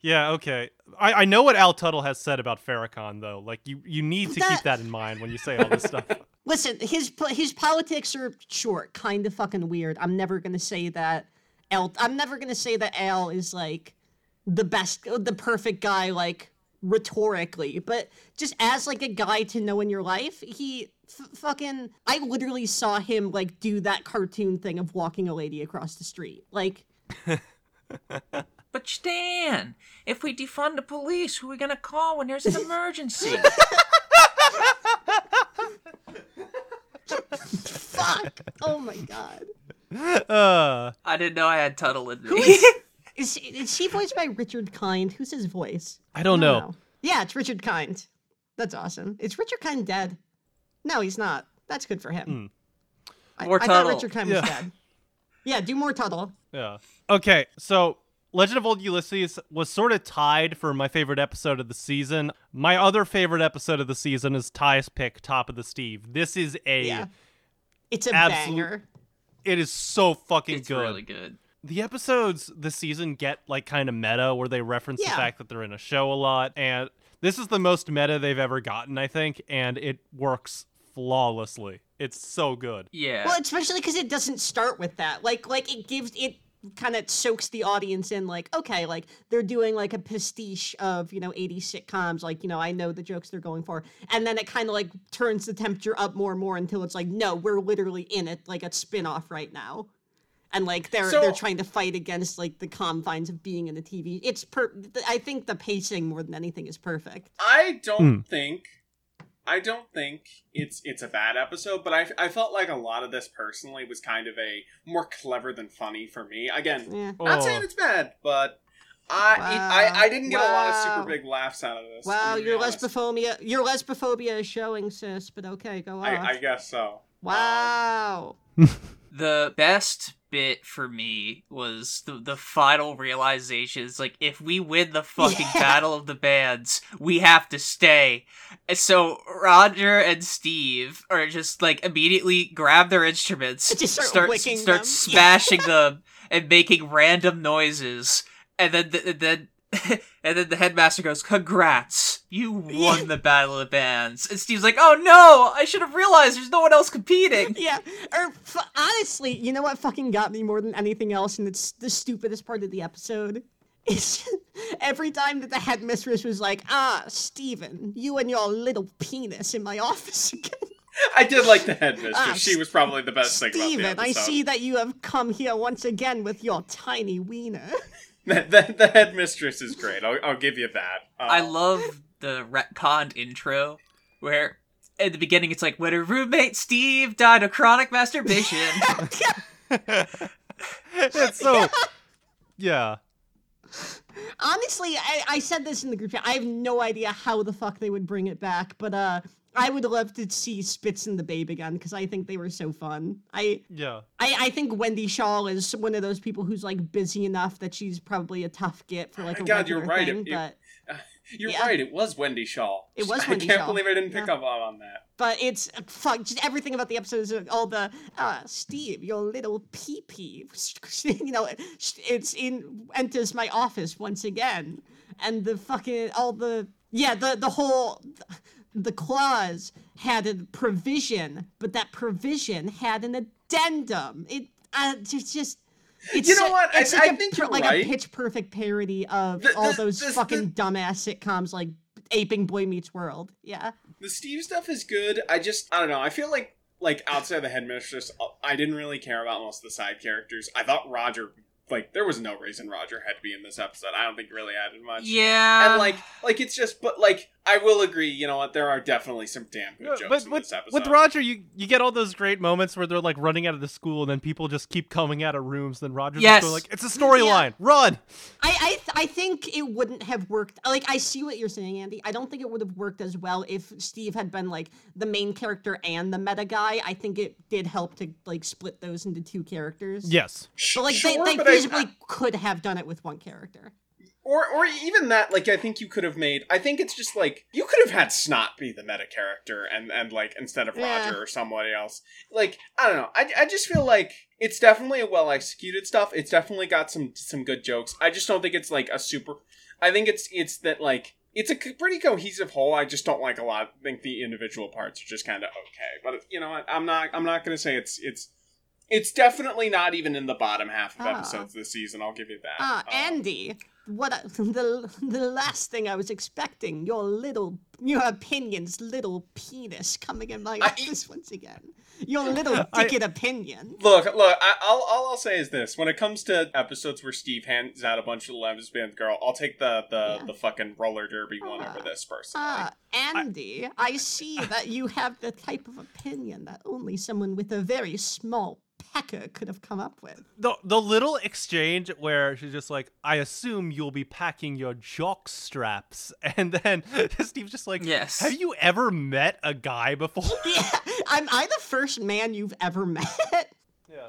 Yeah, okay. I know what Al Tuttle has said about Farrakhan, though. Like, you need to keep that in mind when you say all this stuff. Listen, his politics are short, kind of fucking weird. I'm never going to say that Al is like the best, the perfect guy, like rhetorically, but just as like a guy to know in your life, he... fucking I literally saw him like do that cartoon thing of walking a lady across the street like but Stan, if we defund the police, who are we gonna call when there's an emergency? Fuck, oh my god. I didn't know I had Tuttle in me. Is she voiced by Richard Kind? Who's his voice? I don't know. Yeah, it's Richard Kind. That's awesome. It's Richard Kind dead? No, he's not. That's good for him. Mm. More Tuttle. I thought Richard Kind was dead. Yeah, do more Tuttle. Yeah. Okay, so Legend of Old Ulysses was sort of tied for my favorite episode of the season. My other favorite episode of the season is Ty's pick, Top of the Steve. This is It's a banger. It is so fucking good. It's really good. The episodes this season get like kind of meta where they reference the fact that they're in a show a lot, and this is the most meta they've ever gotten, I think, and it works flawlessly. It's so good. Yeah. Well, especially because it doesn't start with that. Like it kind of soaks the audience in. Like, okay, like they're doing like a pastiche of 80s sitcoms. Like, I know the jokes they're going for, and then it kind of like turns the temperature up more and more until it's like, no, we're literally in it like a spinoff right now, and like they're trying to fight against like the confines of being in the TV. It's I think the pacing more than anything is perfect. I don't think it's a bad episode, but I felt like a lot of this personally was kind of a more clever than funny for me. Again, not saying it's bad, but I didn't get a lot of super big laughs out of this. Wow, your lesbophobia is showing, sis, but okay, go on. I guess so. Wow. The best bit for me was the final realization. It's like, if we win the fucking battle of the bands, we have to stay. So Roger and Steve are just like immediately grab their instruments, start smashing them and making random noises, and then and then the headmaster goes, "Congrats, you won the battle of the bands." And Steve's like, "Oh no, I should have realized there's no one else competing." Yeah, or honestly, you know what fucking got me more than anything else, and it's the stupidest part of the episode, It's just, every time that the headmistress was like, ah, Stephen, you and your little penis in my office again. I did like the headmistress. She was probably the best Stephen, thing about the episode. I see that you have come here once again with your tiny wiener. The headmistress is great. I'll give you that. I love the retconned intro where at the beginning it's like, when her roommate Steve died of chronic masturbation. It's so... Yeah. Honestly, I said this in the group chat. I have no idea how the fuck they would bring it back, but I would love to see Spitz and the Babe again because I think they were so fun. I think Wendy Shaw is one of those people who's like busy enough that she's probably a tough get for like a regular you're right. thing. You're right. It was Wendy Shaw. It was Wendy Shaw. I can't believe I didn't pick up on that. But it's fuck. Just everything about the episodes, all the Steve, your little pee-pee. You know, enters my office once again, and the fucking all the the whole. The clause had a provision, but that provision had an addendum. It's you know what? I think you're like right. a pitch perfect parody of all those dumbass sitcoms like aping Boy Meets World. Yeah. The Steve stuff is good. I don't know. I feel like outside the headmistress, I didn't really care about most of the side characters. I thought Roger, there was no reason Roger had to be in this episode. I don't think it really added much. Yeah. And, it's just... But, I will agree, you know what? There are definitely some damn good jokes in this episode. With Roger, you get all those great moments where they're, running out of the school, and then people just keep coming out of rooms, then Roger's just going, it's a storyline. Yeah. Run! I think it wouldn't have worked... I see what you're saying, Andy. I don't think it would have worked as well if Steve had been, the main character and the meta guy. I think it did help to, split those into two characters. Yes. But, they basically could have done it with one character. Or even that, I think you could have made... I think it's just, you could have had Snot be the meta character and instead of Roger or somebody else. I don't know. I just feel it's definitely a well-executed stuff. It's definitely got some good jokes. I just don't think it's, a super... I think it's that it's a pretty cohesive whole. I just don't like a lot. I think the individual parts are just kind of okay. But, you know what? I'm not going to say It's definitely not even in the bottom half of episodes this season. I'll give you that. Andy, the last thing I was expecting, your opinion's little penis coming in my office once again. Your little dickhead opinion. Look. All I'll say is this: when it comes to episodes where Steve hands out a bunch of lesbian girl, I'll take the fucking roller derby one over this person. Andy, I see that you have the type of opinion that only someone with a very small pecker could have come up with. The little exchange where she's just like, I assume you'll be packing your jock straps, and then Steve's just like, yes. Have you ever met a guy before? Yeah, am I the first man you've ever met? Yeah.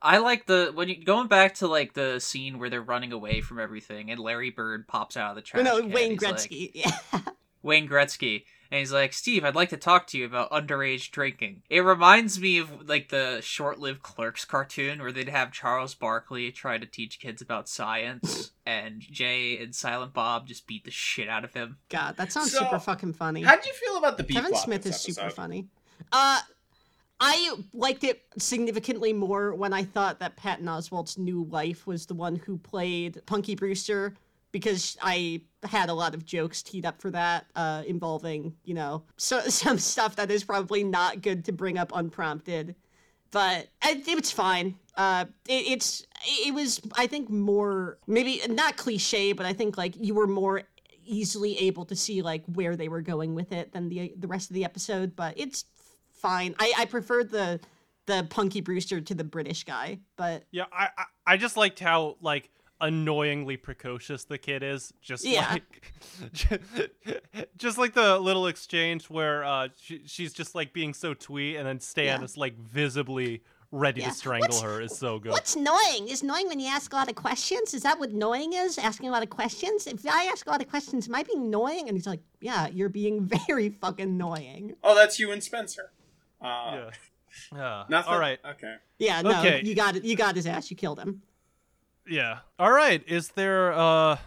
I like when you going back to the scene where they're running away from everything and Larry Bird pops out of the trash. No, Wayne Gretzky. Wayne Gretzky. And he's like, Steve, I'd like to talk to you about underage drinking. It reminds me of, the short-lived Clerks cartoon where they'd have Charles Barkley try to teach kids about science, and Jay and Silent Bob just beat the shit out of him. God, that sounds super fucking funny. How'd you feel about the B-plot? Kevin Smith is super funny. I liked it significantly more when I thought that Patton Oswalt's new wife was the one who played Punky Brewster, because I had a lot of jokes teed up for that, involving, some stuff that is probably not good to bring up unprompted. But it's fine. It was, I think, more, maybe not cliche, but I think, you were more easily able to see, where they were going with it than the rest of the episode. But it's fine. I preferred the Punky Brewster to the British guy, but... Yeah, I just liked how, annoyingly precocious the kid is, just the little exchange where she's just being so twee, and then Stan is visibly ready to strangle her is so good. What's annoying? Is annoying when you ask a lot of questions? Is that what annoying is? Asking a lot of questions? If I ask a lot of questions, am I being annoying? And he's like, yeah, you're being very fucking annoying. Oh, that's you and Spencer. Nothing. All right. Okay. Yeah. No. Okay. You got it. You got his ass. You killed him. Yeah. All right. Is there,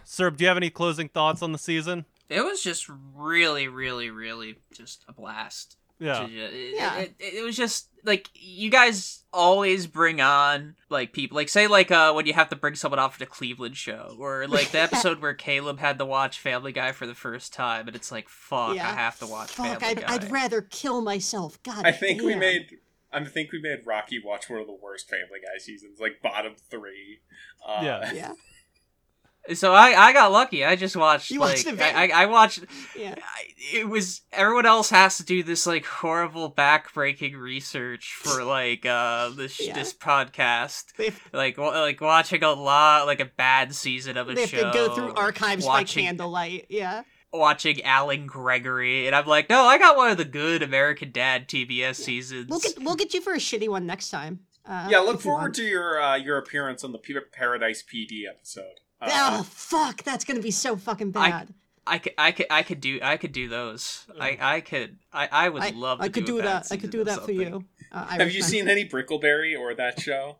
Serb, do you have any closing thoughts on the season? It was just really, really, really just a blast. Yeah. It was just like, you guys always bring on, like, people. Like, say, like, when you have to bring someone off to the Cleveland Show. Or, like, the episode where Caleb had to watch Family Guy for the first time. And it's like, fuck, yeah. I have to watch Family Guy. I'd rather kill myself. God damn. I think we made Rocky watch one of the worst Family Guy seasons. Like, bottom three. Yeah. So I got lucky. I just watched. You watched the video. I watched. Yeah. It was everyone else has to do this like horrible backbreaking research for like this podcast. Like watching a lot like a bad season of a show. They have to go through archives by candlelight. Yeah. Watching Alan Gregory, and I'm like, no, I got one of the good American Dad TBS seasons. We'll get you for a shitty one next time. Look forward to your appearance on the Paradise PD episode. Oh fuck! That's gonna be so fucking bad. I could do those. I would love to do that. I could do that for you. Have you seen any Brickleberry or that show?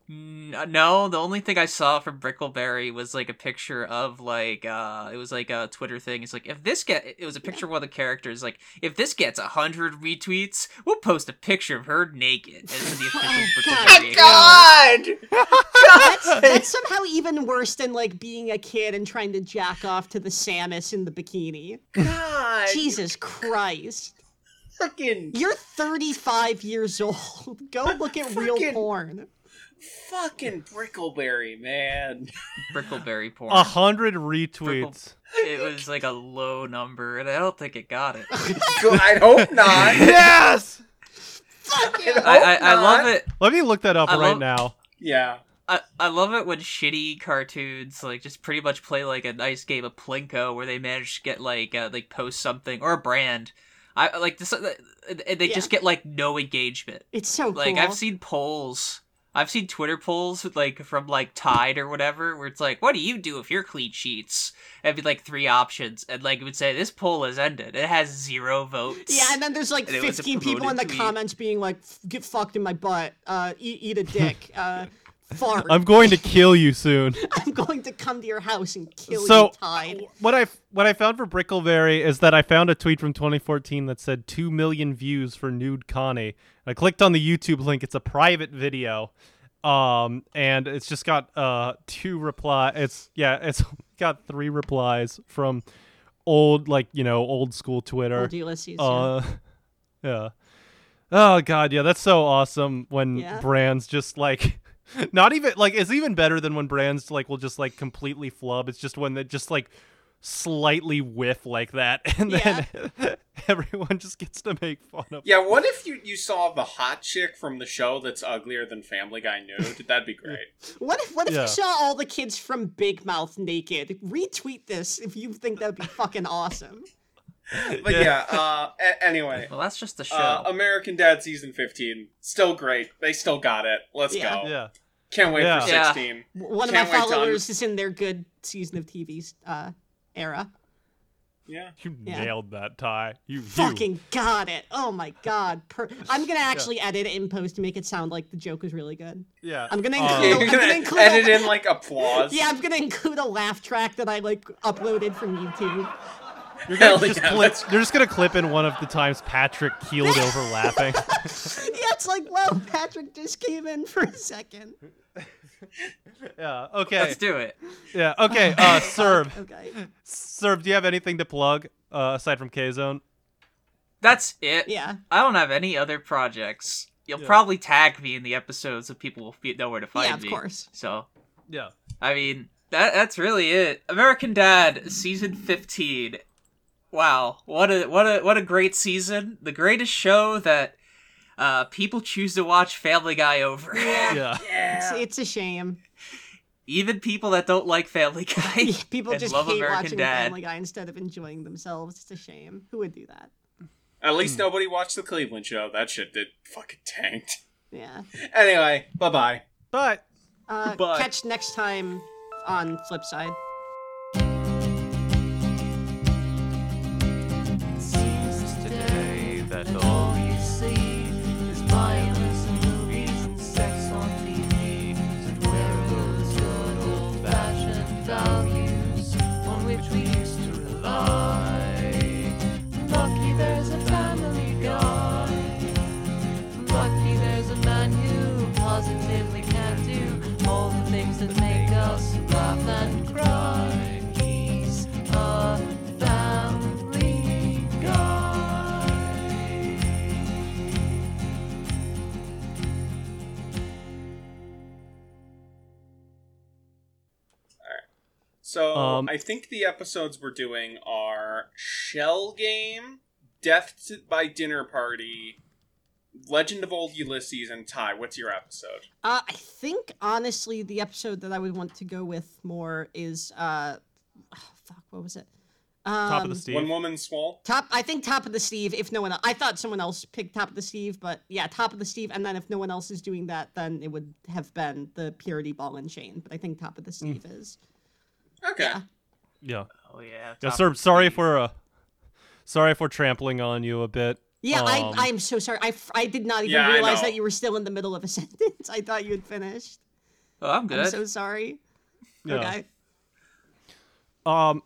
No. The only thing I saw from Brickleberry was like a picture of like it was like a Twitter thing. It's like it was a picture of one of the characters. Like if this gets 100 retweets, we'll post a picture of her naked. And so the God. That's somehow even worse than like being a kid and trying to jack off to the Samus in the bikini. God, Jesus Christ! Fucking, you're 35 years old. Go look at real porn. Fucking Brickleberry, man. Brickleberry porn. 100 retweets. It was like a low number, and I don't think it got it. I hope not. Yes! Fuck it. I love it. Let me look that up right now. Yeah. I love it when shitty cartoons like just pretty much play like a nice game of Plinko where they manage to get like post something or a brand. I like this. They just get like no engagement. It's so like cool. I've seen Twitter polls like from like Tide or whatever, where it's like, "What do you do if you're clean sheets?" It'd be like three options, and like it would say, "This poll has ended. It has 0 votes." Yeah, and then there's like 15 people in the comments being like, "Get fucked in my butt. Eat a dick. Fart. I'm going to kill you soon. I'm going to come to your house and kill you, Tide." What I found for Brickleberry is that I found a tweet from 2014 that said 2 million views for nude Connie. I clicked on the YouTube link. It's a private video, and it's just got 2 replies. It's got 3 replies from old school Twitter. Old Ulysses. Yeah. Oh God, yeah, that's so awesome when brands just like, not even like, it's even better than when brands like will just like completely flub. It's just when they just like slightly whiff like that, and then everyone just gets to make fun of it. What if you saw the hot chick from the show that's uglier than Family Guy nude? That'd be great. What if you saw all the kids from Big Mouth naked? Retweet this if you think that'd be fucking awesome. But anyway. Well, that's just the show. American Dad season 15. Still great. They still got it. Let's go. Yeah. Can't wait for 16. One of my followers is in their good season of TV's era. Yeah. You nailed that, Ty. You fucking got it. Oh my God. I'm going to actually edit it in post to make it sound like the joke was really good. Yeah. I'm going to include edit in like applause. Yeah, I'm going to include a laugh track that I like uploaded from YouTube. You're just going to clip in one of the times Patrick keeled over laughing. Yeah, it's like, wow, Patrick just came in for a second. Yeah, okay. Let's do it. Yeah, okay, Serb. Okay. Serb, do you have anything to plug aside from K-Zone? That's it. Yeah. I don't have any other projects. You'll probably tag me in the episodes so people will know where to find me. Yeah, of course. So, yeah. I mean, that's really it. American Dad, season 15. Wow, what a great season. The greatest show that people choose to watch Family Guy over. Yeah. It's a shame. Even people that don't like Family Guy, people just love hate American watching Dad. Family Guy instead of enjoying themselves. It's a shame. Who would do that? At least nobody watched the Cleveland Show. That shit did fucking tanked. Yeah. Anyway, bye-bye. But catch next time on Flipside. Lucky there's a family guy. I think the episodes we're doing are Shell Game, Death by Dinner Party, Legend of Old Ulysses, and Ty. What's your episode? I think, honestly, the episode that I would want to go with more is... what was it? Top of the Steve. One Woman Swole? I think Top of the Steve, if no one else. I thought someone else picked Top of the Steve, but yeah, Top of the Steve. And then if no one else is doing that, then it would have been the Purity Ball and Chain. But I think Top of the Steve is. Okay. Yeah. Oh, yeah. Sir, sorry if we're trampling on you a bit. Yeah, I'm so sorry. I did not even realize that you were still in the middle of a sentence. I thought you had finished. Oh, I'm good. I'm so sorry. Yeah. Okay. All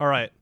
right.